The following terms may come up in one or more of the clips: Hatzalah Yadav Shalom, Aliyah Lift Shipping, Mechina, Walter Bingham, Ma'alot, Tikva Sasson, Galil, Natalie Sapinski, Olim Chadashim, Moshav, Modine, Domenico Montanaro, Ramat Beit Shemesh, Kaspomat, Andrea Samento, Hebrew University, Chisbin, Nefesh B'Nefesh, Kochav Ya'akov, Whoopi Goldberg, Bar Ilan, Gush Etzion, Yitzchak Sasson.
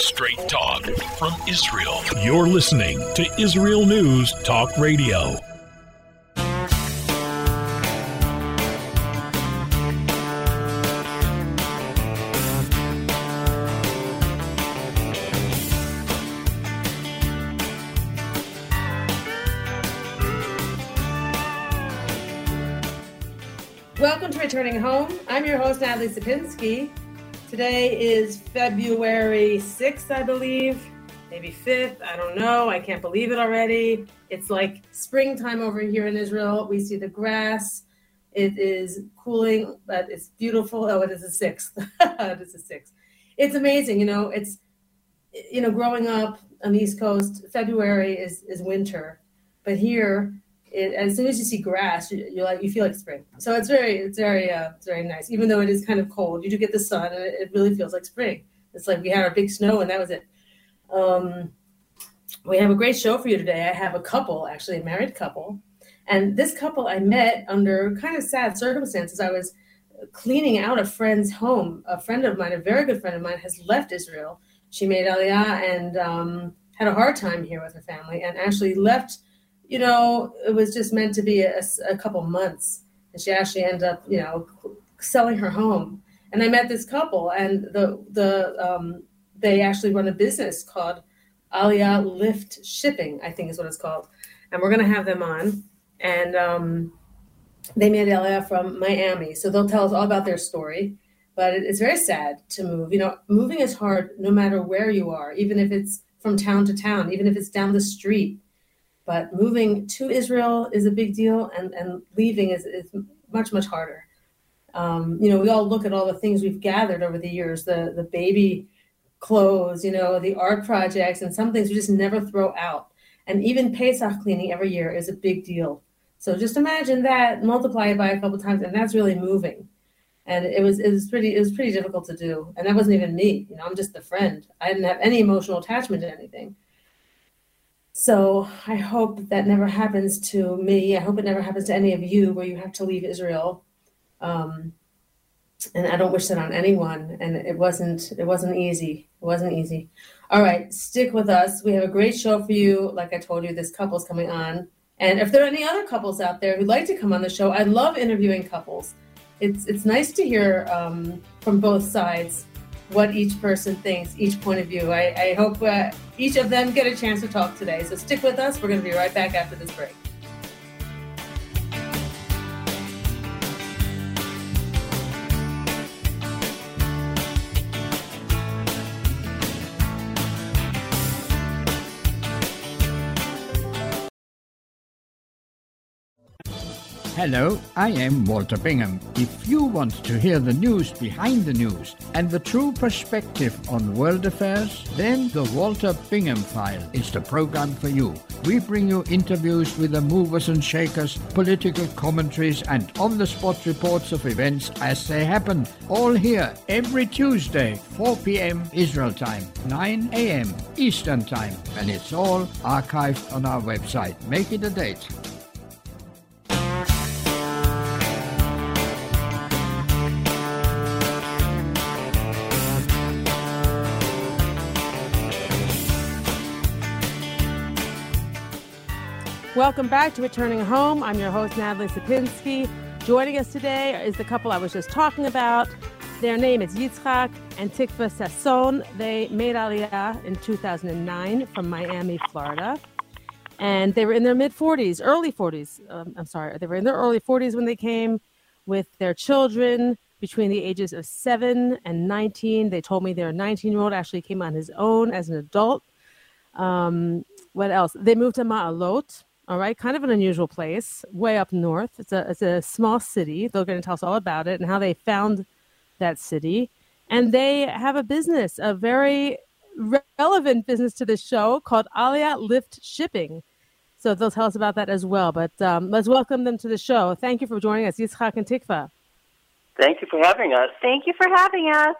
Straight talk from Israel. You're listening to Israel News Talk Radio. Welcome to Returning Home. I'm your host, Natalie Sapinski. Today is February 6th, I believe, maybe 5th. I don't know. I can't believe it already. It's like springtime over here in Israel. We see the grass. It is cooling, but it's beautiful. Oh, it is the 6th. It is the 6th. It's amazing. You know, it's, you know, growing up on the East Coast, February is winter. But here, as soon as you see grass, you feel like spring. So it's very nice. Even though it is kind of cold, you do get the sun, and it really feels like spring. It's like we had our big snow, and that was it. We have a great show for you today. I have a couple, actually a married couple, and this couple I met under kind of sad circumstances. I was cleaning out a friend's home. A friend of mine, a very good friend of mine, has left Israel. She made Aliyah and had a hard time here with her family, and actually left. You know, it was just meant to be a couple months. And she actually ended up, you know, selling her home. And I met this couple, and the they actually run a business called Aliyah Lift Shipping, I think is what it's called. And we're going to have them on. And they made Aliyah from Miami. So they'll tell us all about their story. But it's very sad to move. You know, moving is hard no matter where you are, even if it's from town to town, even if it's down the street. But moving to Israel is a big deal, and leaving is much, much harder. You know, we all look at all the things we've gathered over the years, the baby clothes, you know, the art projects, and some things we just never throw out. And even Pesach cleaning every year is a big deal. So just imagine that, multiply it by a couple times, and that's really moving. And it was pretty difficult to do. And that wasn't even me. You know, I'm just the friend. I didn't have any emotional attachment to anything. So I hope that never happens to me. I hope it never happens to any of you where you have to leave Israel. And I don't wish that on anyone. And it wasn't easy. All right, stick with us. We have a great show for you. Like I told you, this couple's coming on. And if there are any other couples out there who'd like to come on the show, I love interviewing couples. It's nice to hear from both sides what each person thinks, each point of view. I hope each of them get a chance to talk today. So stick with us. We're going to be right back after this break. Hello, I am Walter Bingham. If you want to hear the news behind the news and the true perspective on world affairs, then the Walter Bingham File is the program for you. We bring you interviews with the movers and shakers, political commentaries, and on-the-spot reports of events as they happen. All here every Tuesday, 4 p.m. Israel time, 9 a.m. Eastern time, and it's all archived on our website. Make it a date. Welcome back to Returning Home. I'm your host, Natalie Sapinski. Joining us today is the couple I was just talking about. Their name is Yitzchak and Tikva Sasson. They made Aliyah in 2009 from Miami, Florida. And they were in their mid-40s, early 40s. They were in their early 40s when they came with their children between the ages of 7 and 19. They told me their 19-year-old actually came on his own as an adult. What else? They moved to Ma'alot. All right, kind of an unusual place, way up north. It's a small city. They're going to tell us all about it and how they found that city. And they have a business, a very relevant business to this show called Aliyah Lift Shipping. So they'll tell us about that as well. But let's welcome them to the show. Thank you for joining us, Yitzchak and Tikva. Thank you for having us. Thank you for having us.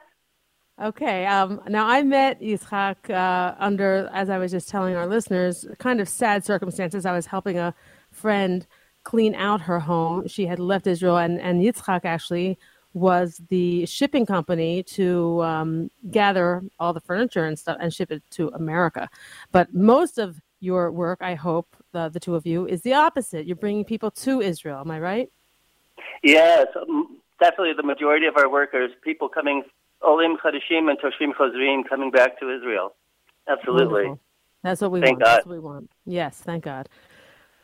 Okay. Now, I met Yitzchak under, as I was just telling our listeners, kind of sad circumstances. I was helping a friend clean out her home. She had left Israel, and Yitzchak actually was the shipping company to gather all the furniture and stuff and ship it to America. But most of your work, I hope, the two of you, is the opposite. You're bringing people to Israel. Am I right? Yes, definitely the majority of our workers, people coming, Olim Chadashim and Toshim Chozrim, coming back to Israel. Absolutely. Wonderful. That's what we want. That's what we want. Yes, thank God.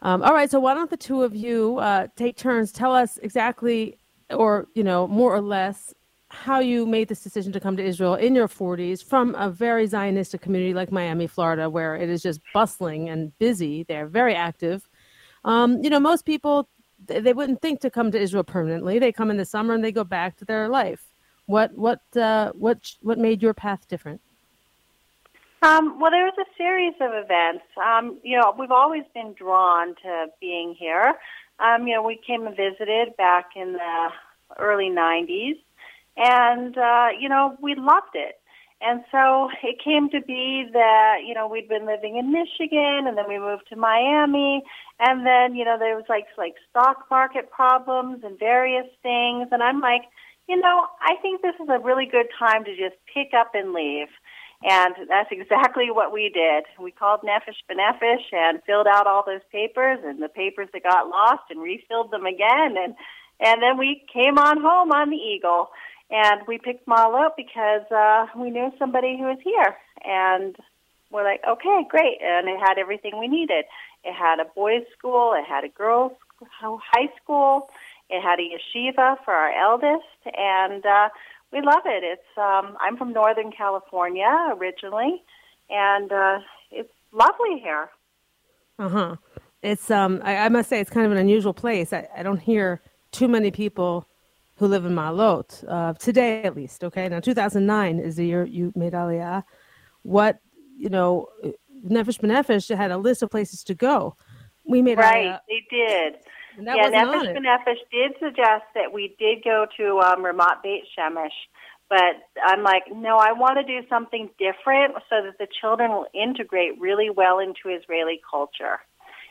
All right, so why don't the two of you take turns, tell us exactly, or, you know, more or less, how you made this decision to come to Israel in your 40s from a very Zionistic community like Miami, Florida, where it is just bustling and busy. They're very active. You know, most people, they wouldn't think to come to Israel permanently. They come in the summer and they go back to their life. What made your path different? Well, there was a series of events. You know, we've always been drawn to being here. You know, we came and visited back in the early 90s, and, you know, we loved it. And so it came to be that, you know, we'd been living in Michigan, and then we moved to Miami, and then, you know, there was like stock market problems and various things. And I'm like, you know, I think this is a really good time to just pick up and leave. And that's exactly what we did. We called Nefesh B'Nefesh and filled out all those papers and the papers that got lost and refilled them again. And then we came on home on the Eagle. And we picked Ma'alot because we knew somebody who was here. And we're like, okay, great. And it had everything we needed. It had a boys' school. It had a girls' high school. It had a yeshiva for our eldest. And we love it. It's I'm from Northern California originally, and it's lovely here. Uh-huh. It's I must say it's kind of an unusual place. I don't hear too many people who live in Ma'alot today, at least. Okay, now 2009 is the year you made Aliyah. What you know, Nefesh B'Nefesh had a list of places to go. We made right. Aliyah. They did. Yeah, Nefesh B'Nefesh did suggest that we did go to Ramat Beit Shemesh, but I'm like, no, I want to do something different so that the children will integrate really well into Israeli culture,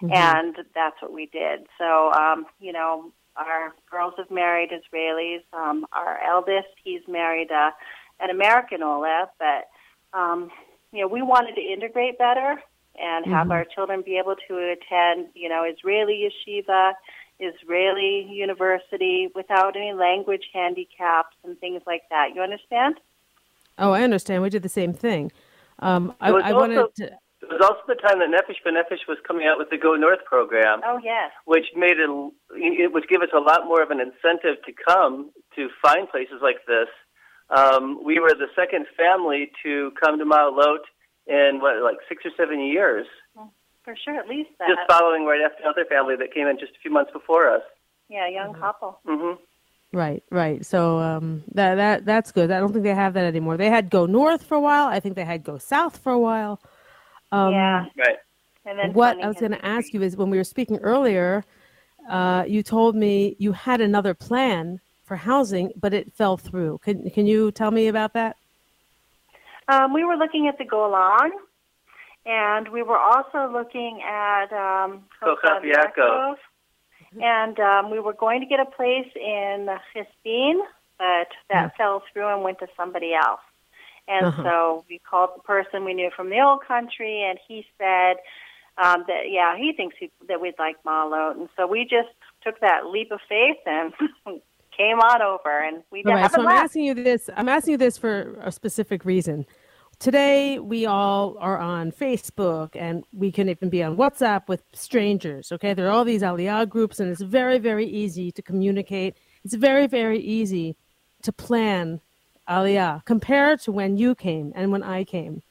mm-hmm. and that's what we did. So, you know, our girls have married Israelis. Our eldest, he's married an American Ola, but, you know, we wanted to integrate better and have mm-hmm. our children be able to attend, you know, Israeli yeshiva, Israeli university without any language handicaps and things like that. You understand? Oh, I understand. We did the same thing. It was also the time that Nefesh B'Nefesh was coming out with the Go North program. Oh, yes. Which made it would give us a lot more of an incentive to come to find places like this. We were the second family to come to Ma'alot in, what, like 6 or 7 years? For sure, at least that. Just following right after another family that came in just a few months before us. Yeah, young couple. Mm-hmm. Right, right. So that's good. I don't think they have that anymore. They had Go North for a while. I think they had Go South for a while. Yeah. Right. And then what I was going to ask you is, when we were speaking earlier, you told me you had another plan for housing, but it fell through. Can you tell me about that? We were looking at the Golan, and we were also looking at Kochav Ya'akov, and we were going to get a place in Chisbin, but that fell through and went to somebody else. And so we called the person we knew from the old country, and he said that, yeah, he thinks that we'd like Ma'alot. And so we just took that leap of faith and came on over, and we haven't left. So I'm asking you this for a specific reason. Today, we all are on Facebook, and we can even be on WhatsApp with strangers, okay? There are all these Aliyah groups, and it's very, very easy to communicate. It's very, very easy to plan Aliyah compared to when you came and when I came.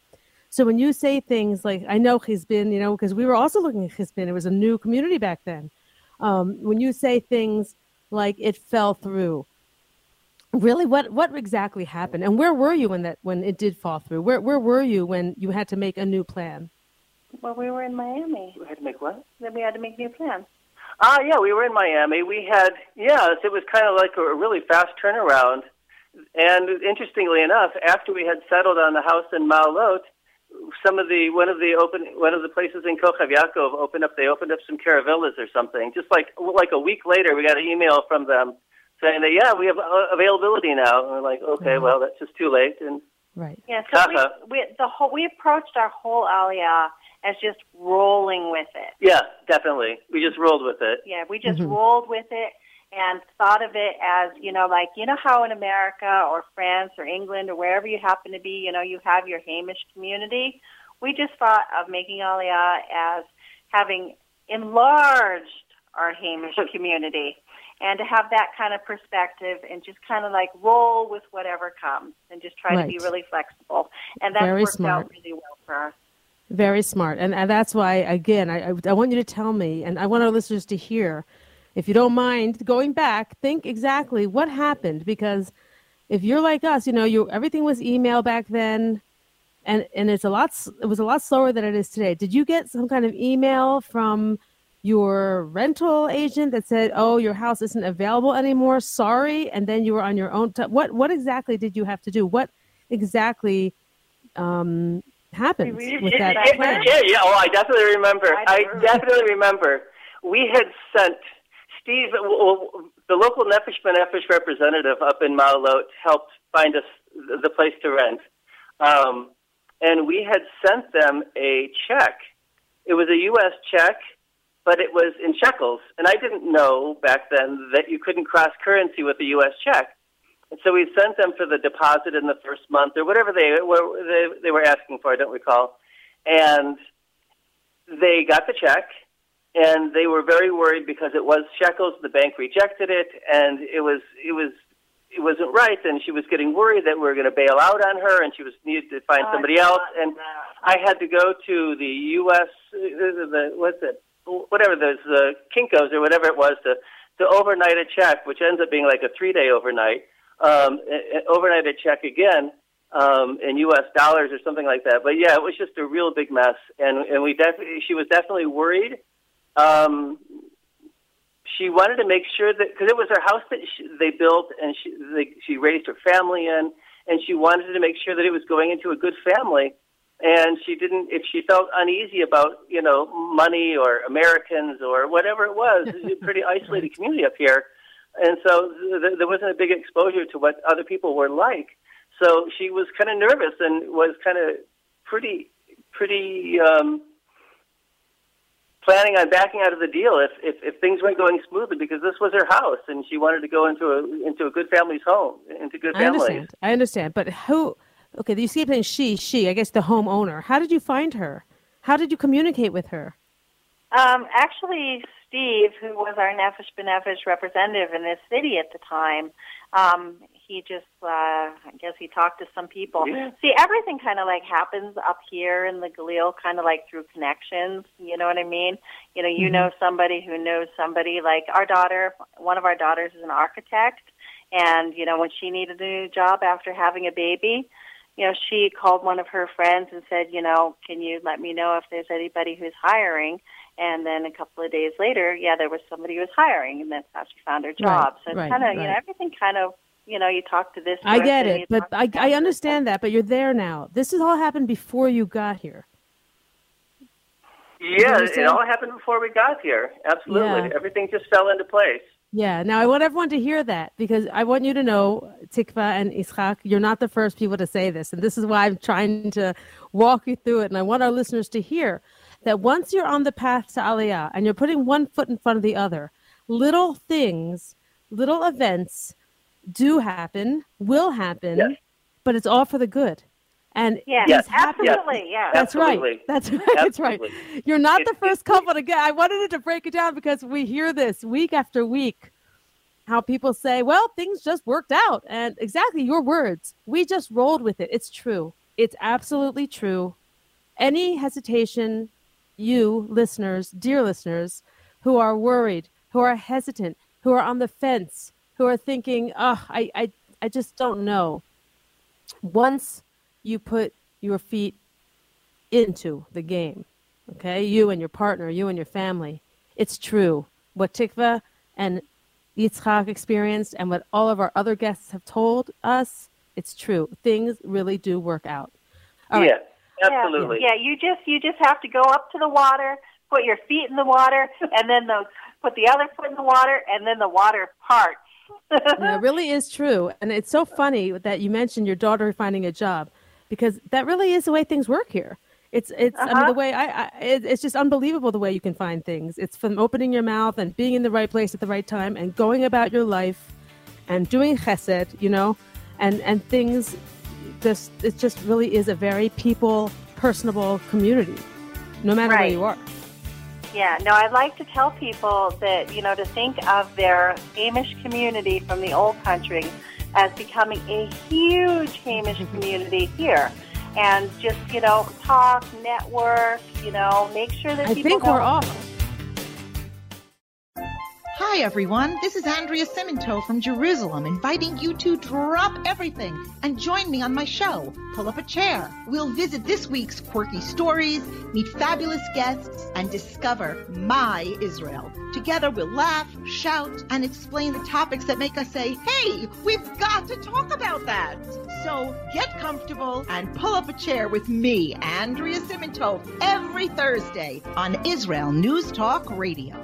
So when you say things like, I know Chisbin, you know, because we were also looking at Chisbin. It was a new community back then. When you say things like it fell through. Really, what exactly happened? And where were you when it did fall through? Where were you when you had to make a new plan? Well, we were in Miami. We had to make what? Then we had to make new plans. Yeah, we were in Miami. We had, it was kind of like a really fast turnaround. And interestingly enough, after we had settled on the house in Ma'alot, one of the places in Kochav Ya'akov opened up some caravellas or something. Just like a week later, we got an email from them saying that, yeah, we have availability now. And we're like, okay, well, that's just too late. And right. Yeah, so we approached our whole Aliyah as just rolling with it. Yeah, definitely. We just rolled with it. Yeah, we just rolled with it and thought of it as, you know, like, you know how in America or France or England or wherever you happen to be, you know, you have your Hamish community. We just thought of making Aliyah as having enlarged our Hamish community. And to have that kind of perspective and just kind of like roll with whatever comes and just try to be really flexible. And that worked out really well for us. Very smart. And that's why, again, I want you to tell me, and I want our listeners to hear, if you don't mind going back, think exactly what happened. Because if you're like us, you know, everything was email back then. And it was a lot slower than it is today. Did you get some kind of email from your rental agent that said, "Oh, your house isn't available anymore. Sorry," and then you were on your own. What exactly did you have to do? What exactly happened with that? I definitely remember. I definitely remember. We had sent Steve, the local Nefesh B'Nefesh representative up in Ma'alot, helped find us the place to rent, and we had sent them a check. It was a U.S. check. But it was in shekels, and I didn't know back then that you couldn't cross-currency with a U.S. check. And so we sent them for the deposit in the first month or whatever they were asking for, I don't recall. And they got the check, and they were very worried because it was shekels. The bank rejected it, and it wasn't right, and she was getting worried that we were going to bail out on her, and she was needed to find somebody else. And I had to go to the U.S. Kinko's or whatever it was to overnight a check, which ends up being like a 3-day overnight, overnight a check again in U.S. dollars or something like that. But yeah, it was just a real big mess, and she was definitely worried. She wanted to make sure that because it was her house that they built, and she raised her family in, and she wanted to make sure that it was going into a good family. And she didn't, if she felt uneasy about, you know, money or Americans or whatever it was a pretty isolated community up here. And so there wasn't a big exposure to what other people were like. So she was kind of nervous and was kind of pretty planning on backing out of the deal if things weren't going smoothly, because this was her house and she wanted to go into a good family's home, into good families. I understand. But who... Okay, you keep saying she, I guess the homeowner. How did you find her? How did you communicate with her? Actually, Steve, who was our Nefesh B'Nefesh representative in this city at the time, he just, I guess he talked to some people. Yeah. See, everything kind of like happens up here in the Galil, kind of like through connections, you know what I mean? You know, you know somebody who knows somebody. Like our daughter, one of our daughters is an architect, and, you know, when she needed a new job after having a baby, you know, she called one of her friends and said, you know, can you let me know if there's anybody who's hiring? And then a couple of days later, yeah, there was somebody who was hiring, and that's how she found her job. Right, so you know, everything kind of, you know, you talk to this person. I get it, but I understand that, but you're there now. This has all happened before you got here. Yeah, it all happened before we got here. Absolutely. Yeah. Everything just fell into place. Yeah. Now, I want everyone to hear that, because I want you to know, Tikva and Yitzchak, you're not the first people to say this. And this is why I'm trying to walk you through it. And I want our listeners to hear that once you're on the path to Aliyah and you're putting one foot in front of the other, little things, little events do happen, will happen, but it's all for the good. And That's right. You're not the first couple to get. I wanted to break it down because we hear this week after week, how people say, well, things just worked out. And exactly your words, we just rolled with it. It's true. It's absolutely true. Any hesitation, you listeners, dear listeners, who are worried, who are hesitant, who are on the fence, who are thinking, oh, I just don't know. Once you put your feet into the game, okay? You and your partner, you and your family. It's true. What Tikva and Yitzchak experienced and what all of our other guests have told us, it's true. Things really do work out. All right. Absolutely. Yeah, you just have to go up to the water, put your feet in the water, and then put the other foot in the water, and then the water parts. Yeah, it really is true. And it's so funny that you mentioned your daughter finding a job, because that really is the way things work here. It's I mean, the way it's just unbelievable the way you can find things. It's from opening your mouth and being in the right place at the right time and going about your life and doing chesed, you know, and things just, it just really is a very people, personable community, no matter where you are. Yeah, no, I like to tell people that, you know, to think of their Amish community from the old country as becoming a huge Amish community here. And just, you know, talk, network, you know, make sure that people know. We're off. Hi, everyone. This is Andrea Samento from Jerusalem, inviting you to drop everything and join me on my show, Pull Up a Chair. We'll visit this week's quirky stories, meet fabulous guests, and discover my Israel. Together, we'll laugh, shout, and explain the topics that make us say, hey, we've got to talk about that. So get comfortable and pull up a chair with me, Andrea Samento, every Thursday on Israel News Talk Radio.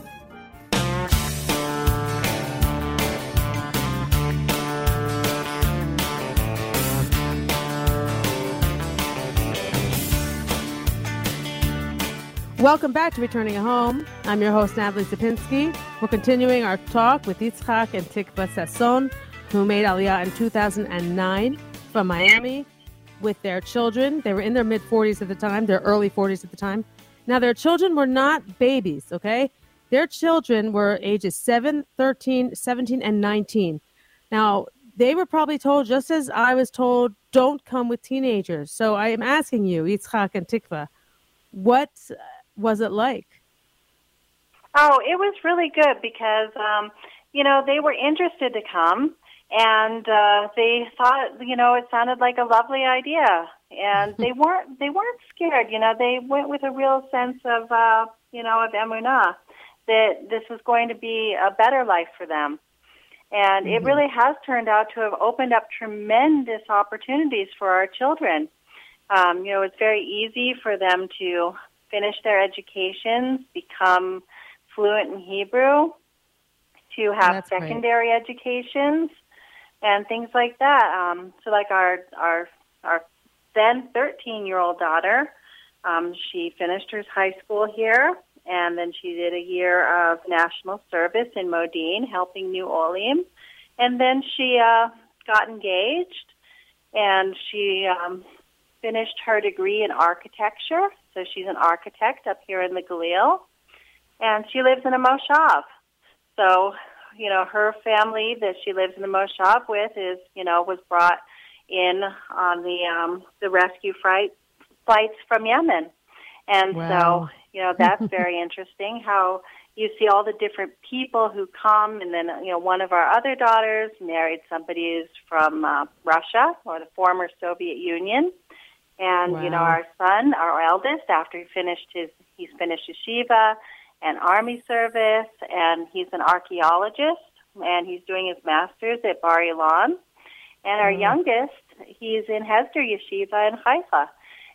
Welcome back to Returning Home. I'm your host, Natalie Sapinski. We're continuing our talk with Yitzchak and Tikva Sasson, who made Aliyah in 2009 from Miami with their children. They were in their mid-40s at the time, their early 40s at the time. Now, their children were not babies, okay? Their children were ages 7, 13, 17, and 19. Now, they were probably told, just as I was told, don't come with teenagers. So I am asking you, Yitzchak and Tikva, what was it like? Oh, it was really good because, you know, they were interested to come, and they thought, you know, it sounded like a lovely idea, and they weren't scared. You know, they went with a real sense of, you know, of emunah, that this was going to be a better life for them. And it really has turned out to have opened up tremendous opportunities for our children. You know, it's very easy for them to finish their educations, become fluent in Hebrew, to have secondary educations, and things like that. So like our then 13-year-old daughter, she finished her high school here, and then she did a year of national service in Modine, helping new olim. And then she got engaged, and she finished her degree in architecture. So she's an architect up here in the Galil, and she lives in a Moshav. So, you know, her family that she lives in the Moshav with is, you know, was brought in on the rescue flights from Yemen. And so, you know, that's very interesting how you see all the different people who come. And then, you know, one of our other daughters married somebody who's from Russia or the former Soviet Union. And, you know, our son, our eldest, after he's finished yeshiva and army service, and he's an archaeologist, and he's doing his master's at Bar Ilan. And our youngest, he's in Hesder Yeshiva in Haifa.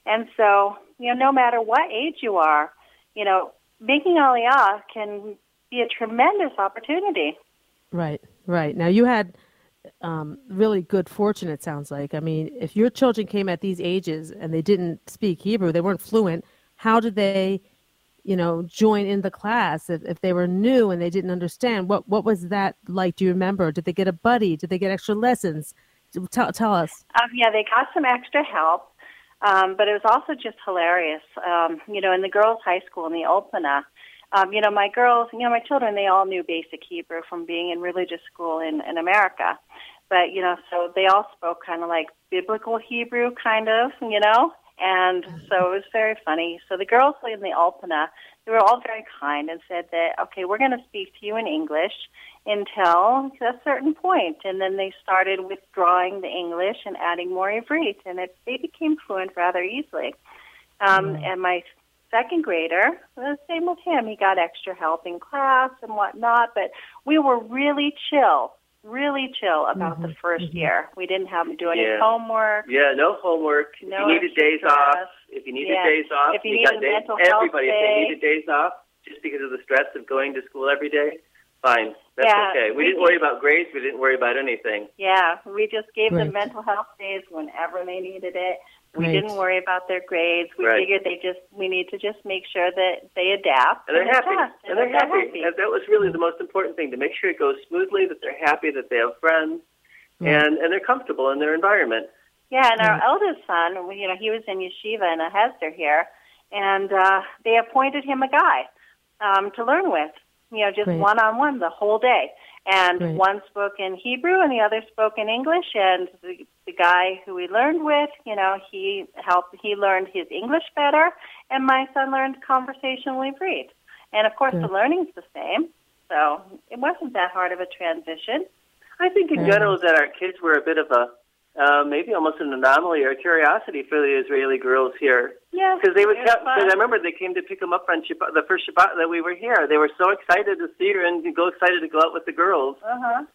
And so, you know, no matter what age you are, you know, making Aliyah can be a tremendous opportunity. Right, right. Now, you had really good fortune, it sounds like. I mean, if your children came at these ages and they didn't speak Hebrew, they weren't fluent, how did they, you know, join in the class if they were new and they didn't understand? What was that like? Do you remember? Did they get a buddy? Did they get extra lessons? Tell us. Yeah, they got some extra help, but it was also just hilarious. You know, in the girls' high school in the Olpana, you know, my girls, you know, my children, they all knew basic Hebrew from being in religious school in America. But, you know, so they all spoke kind of like biblical Hebrew, kind of, you know, and so it was very funny. So the girls in the Alpana, they were all very kind and said that, okay, we're going to speak to you in English until a certain point. And then they started withdrawing the English and adding more Ivrit, and they became fluent rather easily. And my second grader, the same with him. He got extra help in class and whatnot, but we were really chill about the first year. We didn't have him do any homework. Yeah, no homework. No, if you needed days off, everybody, if they needed days off, just because of the stress of going to school every day, fine. That's okay. We didn't worry about grades. We didn't worry about anything. Yeah, we just gave them mental health days whenever they needed it. We didn't worry about their grades. We figured we need to just make sure that they adapt. And they're happy. And they're happy. And that was really the most important thing, to make sure it goes smoothly, that they're happy, that they have friends, and they're comfortable in their environment. Yeah, and our eldest son, you know, he was in yeshiva in a Hesder here, and they appointed him a guy to learn with. You know, just one-on-one the whole day. And one spoke in Hebrew and the other spoke in English. And the guy who we learned with, you know, he learned his English better. And my son learned conversational Hebrew. And, of course, the learning's the same. So it wasn't that hard of a transition. I think in general that our kids were a bit of a, maybe almost an anomaly or a curiosity for the Israeli girls here. Yeah, because they would. Because I remember they came to pick them up on Shabbat, the first Shabbat that we were here. They were so excited to see her and excited to go out with the girls.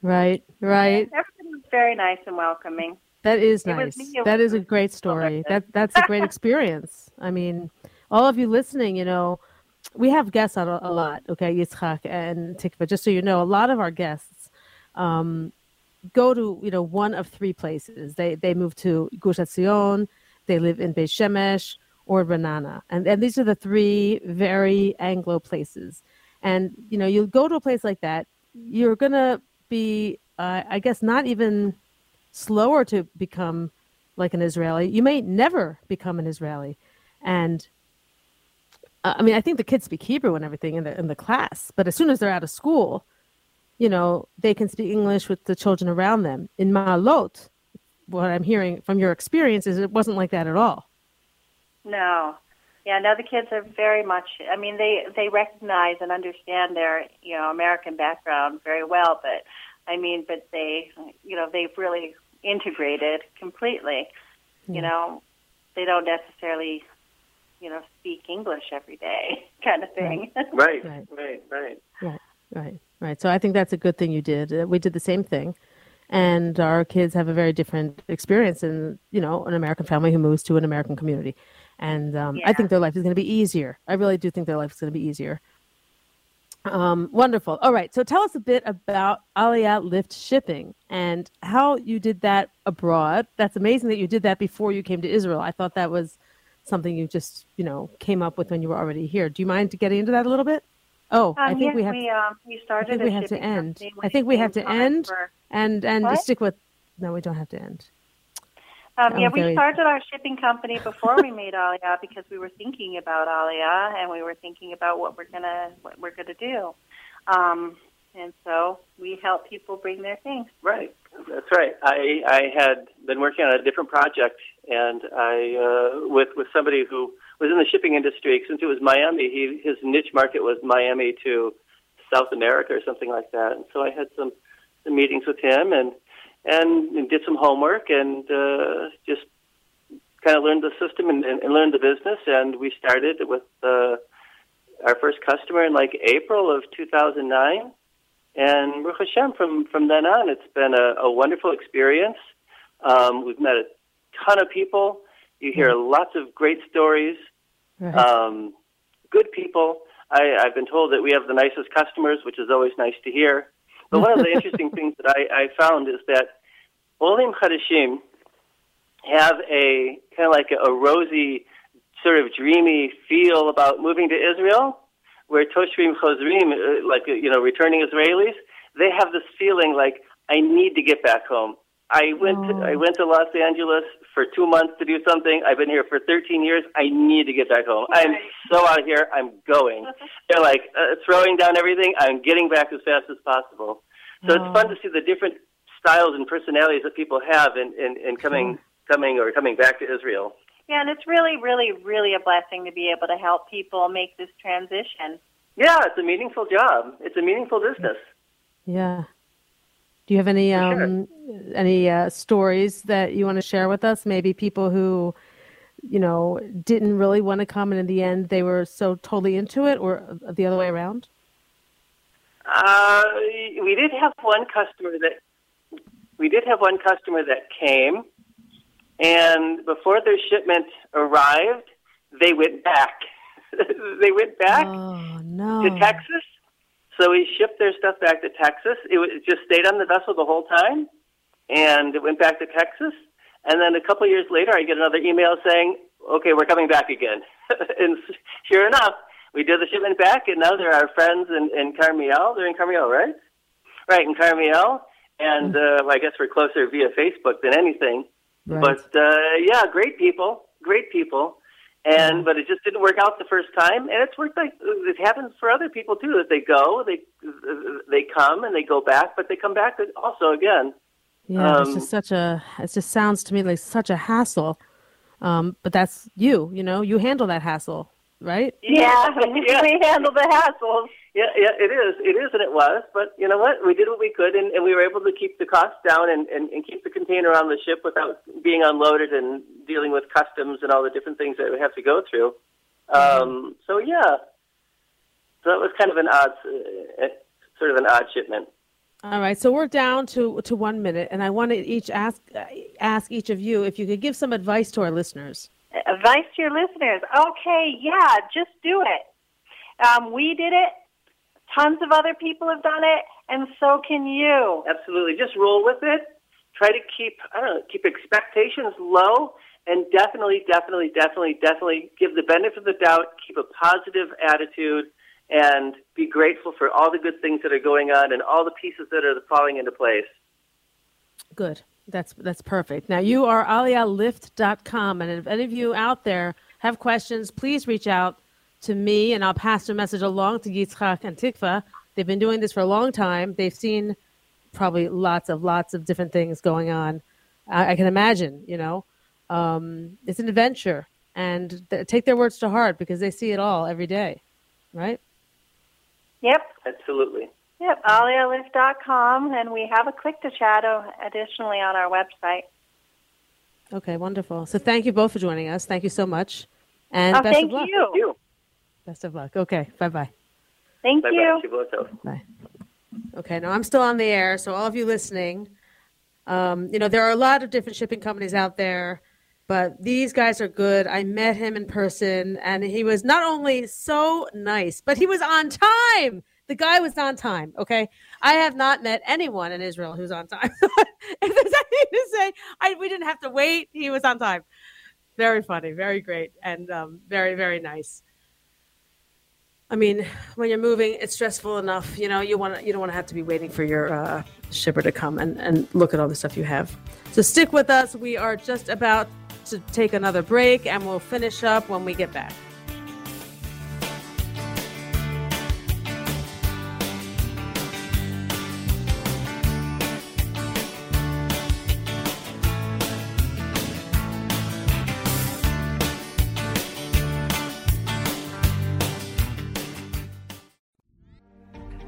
Right. Everything was very nice and welcoming. That is nice. That is a great story. That's a great experience. I mean, all of you listening, you know, we have guests on a lot. Okay, Yitzchak and Tikva. Just so you know, a lot of our guests. Go to, you know, one of three places. They move to Gush Etzion, they live in Beit Shemesh, or Renana. And these are the three very Anglo places. And, you know, you go to a place like that, you're going to be, I guess, not even slower to become like an Israeli. You may never become an Israeli. And, I mean, I think the kids speak Hebrew and everything in the class, but as soon as they're out of school, you know, they can speak English with the children around them. In Ma'alot, what I'm hearing from your experience is it wasn't like that at all. No. Yeah, no, the kids are very much, I mean, they recognize and understand their, you know, American background very well, but, I mean, but they, you know, they've really integrated completely. Yeah. You know, they don't necessarily, you know, speak English every day kind of thing. Right. So I think that's a good thing you did. We did the same thing. And our kids have a very different experience in, you know, an American family who moves to an American community. And I think their life is going to be easier. I really do think their life is going to be easier. Wonderful. All right. So tell us a bit about Aliyah Lift Shipping and how you did that abroad. That's amazing that you did that before you came to Israel. I thought that was something you just, you know, came up with when you were already here. Do you mind getting into that a little bit? Oh, I think we have to end. I think we have to end and stick with. No, we don't have to end. We started our shipping company before we made Aliyah because we were thinking about Aliyah and we were thinking about what we're gonna do, and so we help people bring their things. Right, that's right. I had been working on a different project and I with somebody who was in the shipping industry. Since it was Miami, his niche market was Miami to South America or something like that. And so I had some meetings with him and did some homework and just kind of learned the system and learned the business. And we started with our first customer in like April of 2009. And Baruch Hashem, from then on, it's been a wonderful experience. We've met a ton of people. You hear lots of great stories, good people. I've been told that we have the nicest customers, which is always nice to hear. But one of the interesting things that I found is that Olim Chadashim have a kind of like a rosy, sort of dreamy feel about moving to Israel, where Toshrim Chozrim, like, you know, returning Israelis, they have this feeling like, I need to get back home. I went to Los Angeles for 2 months to do something. I've been here for 13 years. I need to get back home. I'm so out of here. I'm going. They're like throwing down everything. I'm getting back as fast as possible. So it's fun to see the different styles and personalities that people have in coming back to Israel. Yeah, and it's really, really, really a blessing to be able to help people make this transition. Yeah, it's a meaningful job. It's a meaningful business. Yeah. Do you have any stories that you want to share with us? Maybe people who, you know, didn't really want to come and in the end they were so totally into it, or the other way around? We did have one customer that came, and before their shipment arrived, they went back. They went back to Texas. So we shipped their stuff back to Texas. It just stayed on the vessel the whole time, and it went back to Texas. And then a couple of years later, I get another email saying, okay, we're coming back again. And sure enough, we did the shipment back, and now they're our friends in Carmiel. They're in Carmiel, right? Right, in Carmiel. And I guess we're closer via Facebook than anything. Right. But, yeah, great people, great people. And but it just didn't work out the first time, and it's worked. Like, it happens for other people too. That they go, they come, and they go back, but they come back also again. Yeah, it's just such a. It just sounds to me like such a hassle. But that's you. You know, you handle that hassle, right? Yeah, yeah. We handle the hassles. Yeah, yeah, it is. It is, and it was. But you know what? We did what we could, and we were able to keep the cost down and keep the container on the ship without being unloaded and dealing with customs and all the different things that we have to go through. So, yeah. So that was kind of an odd, sort of an odd shipment. All right. So we're down to 1 minute, and I want to ask each of you if you could give some advice to our listeners. Advice to your listeners. Okay, yeah, just do it. We did it. Tons of other people have done it, and so can you. Absolutely. Just roll with it. Try to keep expectations low, and definitely give the benefit of the doubt, keep a positive attitude, and be grateful for all the good things that are going on and all the pieces that are falling into place. Good. That's perfect. Now, you are aliyahlift.com, and if any of you out there have questions, please reach out to me, and I'll pass the message along to Yitzchak and Tikva. They've been doing this for a long time. They've seen probably lots of different things going on. I can imagine, you know. It's an adventure, and take their words to heart because they see it all every day, right? Yep. Absolutely. Yep, aliyahlift.com, and we have a click-to-chat additionally on our website. Okay, wonderful. So thank you both for joining us. Thank you so much, and best of luck. Thank you. Best of luck. Okay. Bye-bye. Thank you. Bye. Okay. Now I'm still on the air. So all of you listening, you know, there are a lot of different shipping companies out there, but these guys are good. I met him in person, and he was not only so nice, but he was on time. The guy was on time. Okay. I have not met anyone in Israel who's on time. If there's anything to say, we didn't have to wait. He was on time. Very funny. Very great. And very, very nice. I mean, when you're moving, it's stressful enough. You know, you don't want to have to be waiting for your shipper to come and look at all the stuff you have. So stick with us. We are just about to take another break, and we'll finish up when we get back.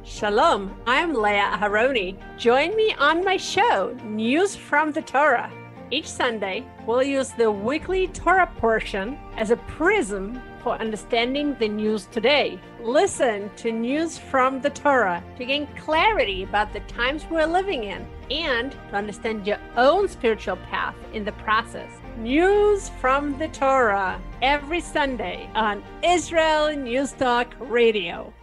Shalom, I'm Leah Haroni. Join me on my show, News from the Torah. Each Sunday, we'll use the weekly Torah portion as a prism for understanding the news today. Listen to News from the Torah to gain clarity about the times we're living in and to understand your own spiritual path in the process. News from the Torah, every Sunday on Israel News Talk Radio.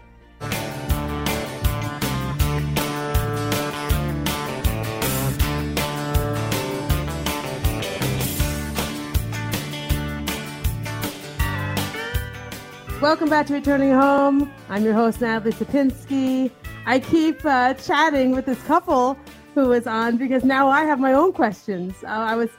Welcome back to Returning Home. I'm your host, Natalie Sapinski. I keep chatting with this couple who is on because now I have my own questions. I was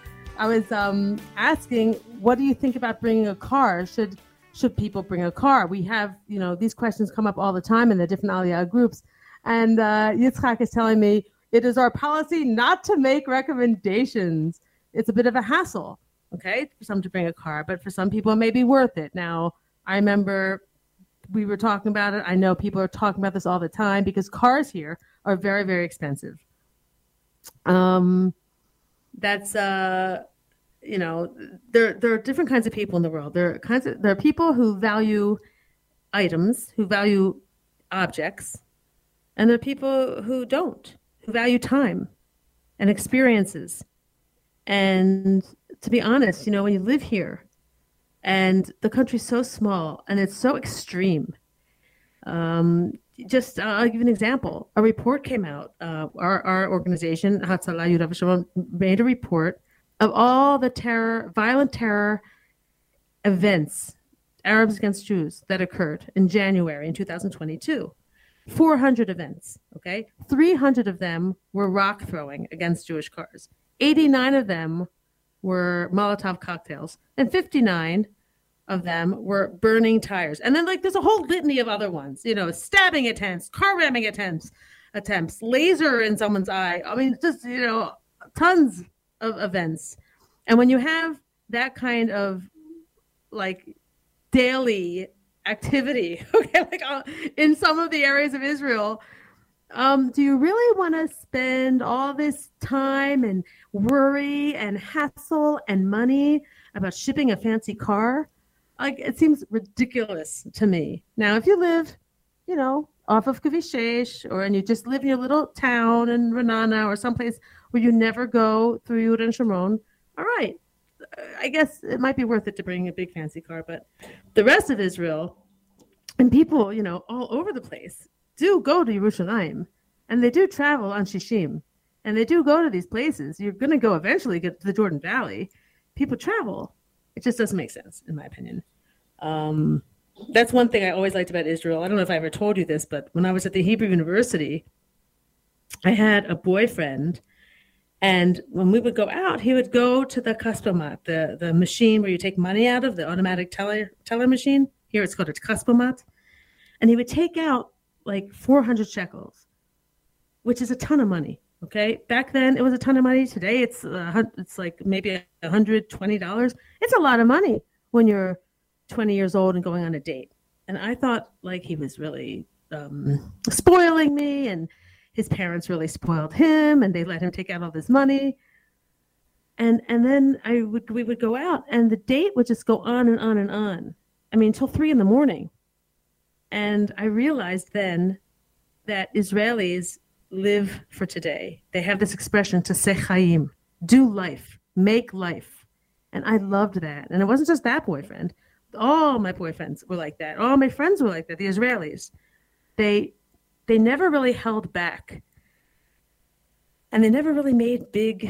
asking, what do you think about bringing a car? Should people bring a car? We have, you know, these questions come up all the time in the different Aliyah groups. And Yitzchak is telling me, it is our policy not to make recommendations. It's a bit of a hassle, okay, for some to bring a car, but for some people it may be worth it. Now, I remember we were talking about it. I know people are talking about this all the time because cars here are very, very expensive. That's, you know, there are different kinds of people in the world. There are people who value items, who value objects, and there are people who don't, who value time and experiences. And to be honest, you know, when you live here, and the country's so small, and it's so extreme. just I'll give an example. A report came out. Our organization, Hatzalah Yadav Shalom, made a report of all the violent terror events, Arabs against Jews, that occurred in January in 2022. 400 events, okay? 300 of them were rock throwing against Jewish cars. 89 of them were Molotov cocktails, and 59 of them were burning tires. And then, like, there's a whole litany of other ones, you know, stabbing attempts, car ramming attempts, laser in someone's eye. I mean, just, you know, tons of events. And when you have that kind of, like, daily activity, okay, like in some of the areas of Israel, do you really want to spend all this time and worry and hassle and money about shipping a fancy car? Like, it seems ridiculous to me. Now, if you live, you know, off of Kavishesh, or and you just live in your little town in Renana or someplace where you never go through Yud and Shomron, all right, I guess it might be worth it to bring a big fancy car. But the rest of Israel and people, you know, all over the place, do go to Yerushalayim, and they do travel on Shishim, and they do go to these places. You're going to go eventually get to the Jordan Valley. People travel. It just doesn't make sense, in my opinion. That's one thing I always liked about Israel. I don't know if I ever told you this, but when I was at the Hebrew University, I had a boyfriend, and when we would go out, he would go to the kaspomat, the machine where you take money out of, the automatic teller machine. Here it's called a kaspomat. And he would take out like 400 shekels, which is a ton of money. Okay, back then it was a ton of money. Today it's like maybe $120. It's a lot of money when you're 20 years old and going on a date. And I thought, like, he was really spoiling me, and his parents really spoiled him, and they let him take out all this money. And then we would go out, and the date would just go on and on and on. I mean, till 3 a.m. And I realized then that Israelis live for today. They have this expression, taseh chayim, do life, make life. And I loved that. And it wasn't just that boyfriend. All my boyfriends were like that. All my friends were like that, the Israelis. They never really held back. And they never really made big,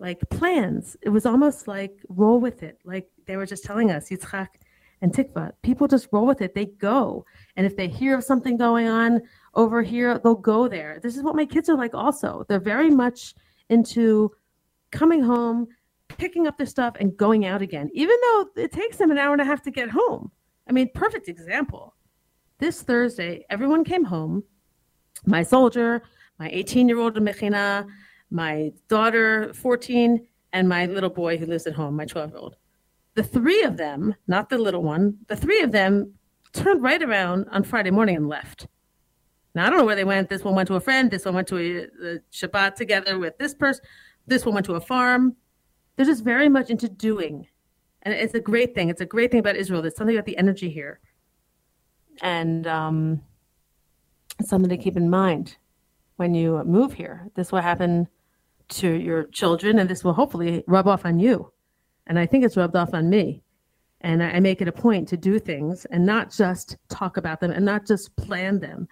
like, plans. It was almost like roll with it. Like they were just telling us, Yitzchak and Tikva, people just roll with it. They go. And if they hear of something going on over here, they'll go there. This is what my kids are like also. They're very much into coming home, picking up their stuff, and going out again, even though it takes them an hour and a half to get home. I mean, perfect example. This Thursday, everyone came home. My soldier, my 18-year-old in Mechina, my daughter, 14, and my little boy who lives at home, my 12-year-old. The three of them, not the little one, the three of them turned right around on Friday morning and left. Now, I don't know where they went. This one went to a friend. This one went to a Shabbat together with this person. This one went to a farm. They're just very much into doing. And it's a great thing. It's a great thing about Israel. There's something about the energy here. And something to keep in mind when you move here. This will happen to your children, and this will hopefully rub off on you. And I think it's rubbed off on me. And I make it a point to do things and not just talk about them and not just plan them.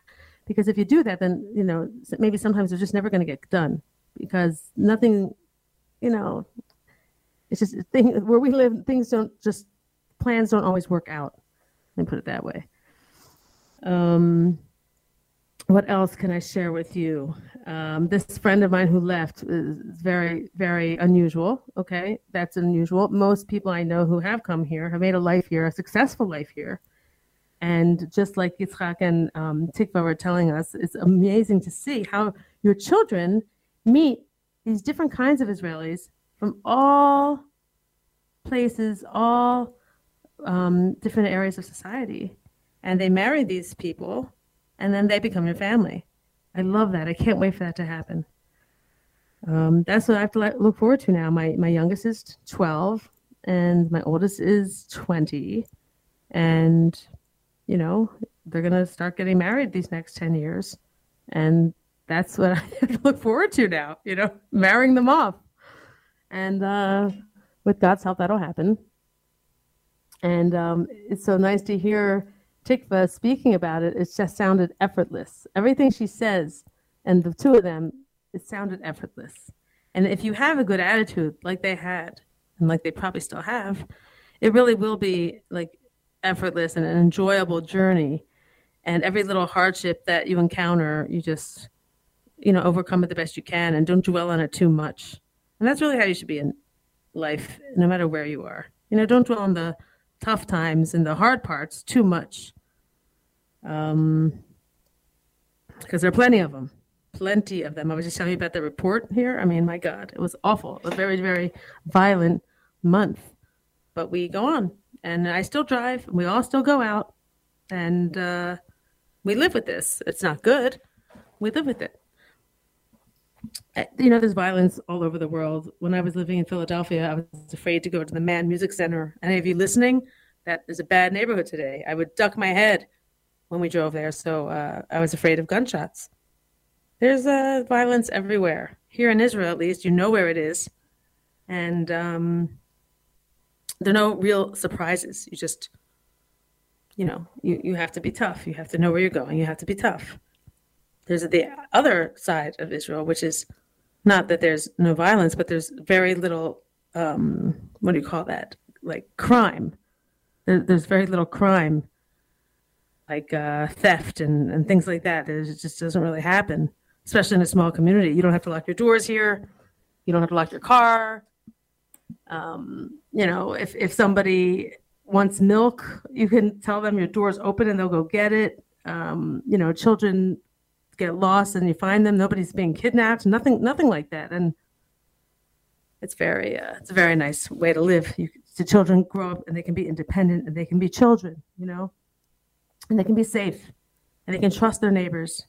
Because if you do that, then, you know, maybe sometimes they're just never going to get done, because nothing, you know, it's just a thing where we live. Plans don't always work out. Let me put it that way. What else can I share with you? This friend of mine who left is very, very unusual. Okay, that's unusual. Most people I know who have come here have made a life here, a successful life here. And just like Yitzchak and Tikva were telling us, it's amazing to see how your children meet these different kinds of Israelis from all places, all different areas of society. And they marry these people, and then they become your family. I love that. I can't wait for that to happen. That's what I have to look forward to now. My youngest is 12, and my oldest is 20. And... you know, they're going to start getting married these next 10 years. And that's what I have to look forward to now, you know, marrying them off. And with God's help, that'll happen. And it's so nice to hear Tikva speaking about it, it just sounded effortless. Everything she says, and the two of them, it sounded effortless. And if you have a good attitude, like they had, and like they probably still have, it really will be like effortless and an enjoyable journey. And every little hardship that you encounter, you just, you know, overcome it the best you can and don't dwell on it too much. And that's really how you should be in life, no matter where you are. You know, don't dwell on the tough times and the hard parts too much. Because there are plenty of them. Plenty of them. I was just telling you about the report here. I mean, my God, it was awful. A very, very violent month. But we go on. And I still drive. And we all still go out. And we live with this. It's not good. We live with it. You know, there's violence all over the world. When I was living in Philadelphia, I was afraid to go to the Mann Music Center. Any of you listening? That is a bad neighborhood today. I would duck my head when we drove there, so I was afraid of gunshots. There's violence everywhere. Here in Israel, at least, you know where it is. And there are no real surprises. You just, you know, you have to be tough. You have to know where you're going. You have to be tough. There's the other side of Israel, which is not that there's no violence, but there's very little, what do you call that? Like crime. There's very little crime, like theft and things like that. It just doesn't really happen, especially in a small community. You don't have to lock your doors here. You don't have to lock your car. You know, if somebody wants milk, you can tell them your door's open and they'll go get it. You know, children get lost and you find them. Nobody's being kidnapped. Nothing like that. And it's a very nice way to live. The children grow up and they can be independent and they can be children, you know, and they can be safe and they can trust their neighbors.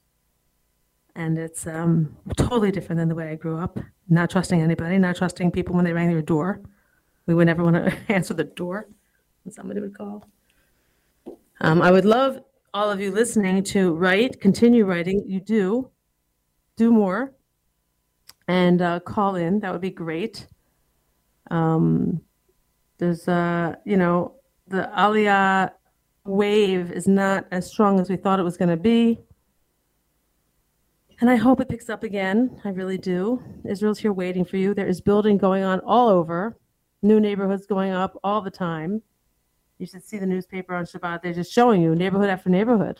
And it's totally different than the way I grew up. Not trusting anybody, not trusting people when they rang their door. We would never want to answer the door when somebody would call. I would love all of you listening to write, continue writing. You do more, and call in. That would be great. There's, you know, the Aliyah wave is not as strong as we thought it was going to be. And I hope it picks up again. I really do. Israel's here waiting for you. There is building going on all over. New neighborhoods going up all the time. You should see the newspaper on Shabbat. They're just showing you neighborhood after neighborhood.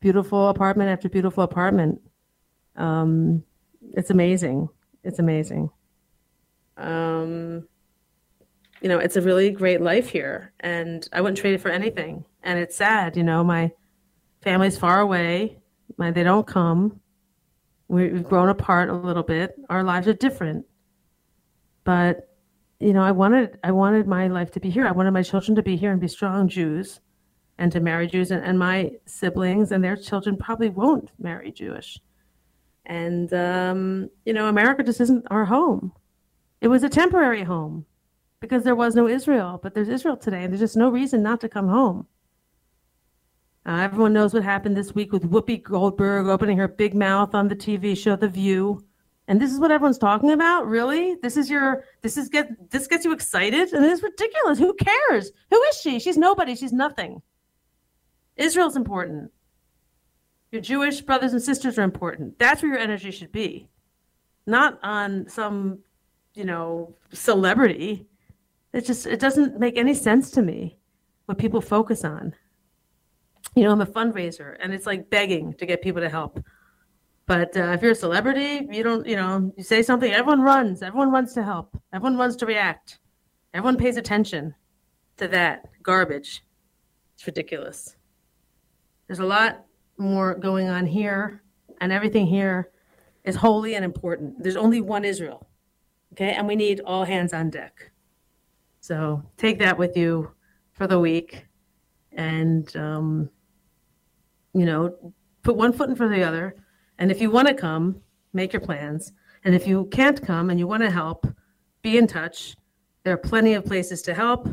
Beautiful apartment after beautiful apartment. It's amazing. It's amazing. You know, it's a really great life here. And I wouldn't trade it for anything. And it's sad, you know, my family's far away. They don't come. We've grown apart a little bit. Our lives are different. But you know, I wanted my life to be here. I wanted my children to be here and be strong Jews and to marry Jews. And my siblings and their children probably won't marry Jewish. And, you know, America just isn't our home. It was a temporary home because there was no Israel. But there's Israel today, and there's just no reason not to come home. Everyone knows what happened this week with Whoopi Goldberg opening her big mouth on the TV show The View. And this is what everyone's talking about? Really? This gets you excited? And it's ridiculous. Who cares? Who is she? She's nobody. She's nothing. Israel's important. Your Jewish brothers and sisters are important. That's where your energy should be. Not on some, you know, celebrity. It doesn't make any sense to me what people focus on. You know, I'm a fundraiser, and it's like begging to get people to help. But if you're a celebrity, you don't, you know, you say something, everyone runs. Everyone runs to help. Everyone runs to react. Everyone pays attention to that garbage. It's ridiculous. There's a lot more going on here, and everything here is holy and important. There's only one Israel, okay? And we need all hands on deck. So take that with you for the week and, you know, put one foot in front of the other. And if you want to come, make your plans. And if you can't come and you want to help, be in touch. There are plenty of places to help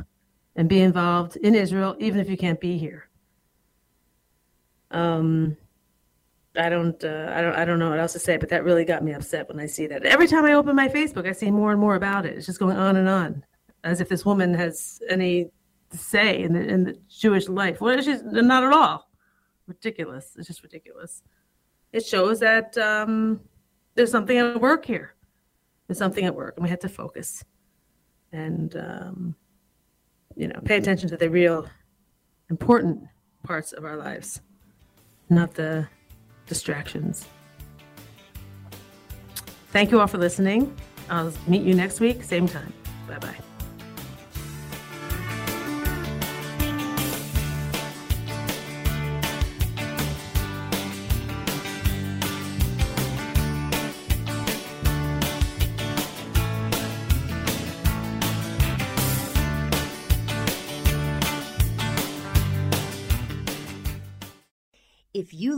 and be involved in Israel, even if you can't be here. I don't know what else to say, but that really got me upset when I see that. Every time I open my Facebook, I see more and more about it. It's just going on and on, as if this woman has any to say in the Jewish life. Well, she's not at all ridiculous. It's just ridiculous. It shows that there's something at work here. There's something at work, and we have to focus and pay attention to the real important parts of our lives, not the distractions. Thank you all for listening. I'll meet you next week, same time. Bye-bye. If you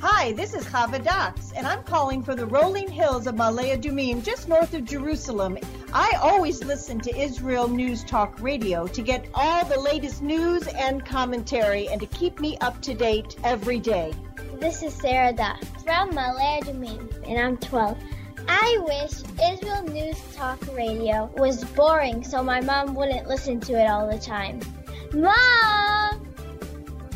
Hi, this is Chava Dax, and I'm calling from the rolling hills of Ma'alot Adumim, just north of Jerusalem. I always listen to Israel News Talk Radio to get all the latest news and commentary and to keep me up to date every day. This is Sarah Dax from Ma'alot Adumim, and I'm 12. I wish Israel News Talk Radio was boring so my mom wouldn't listen to it all the time. Mom!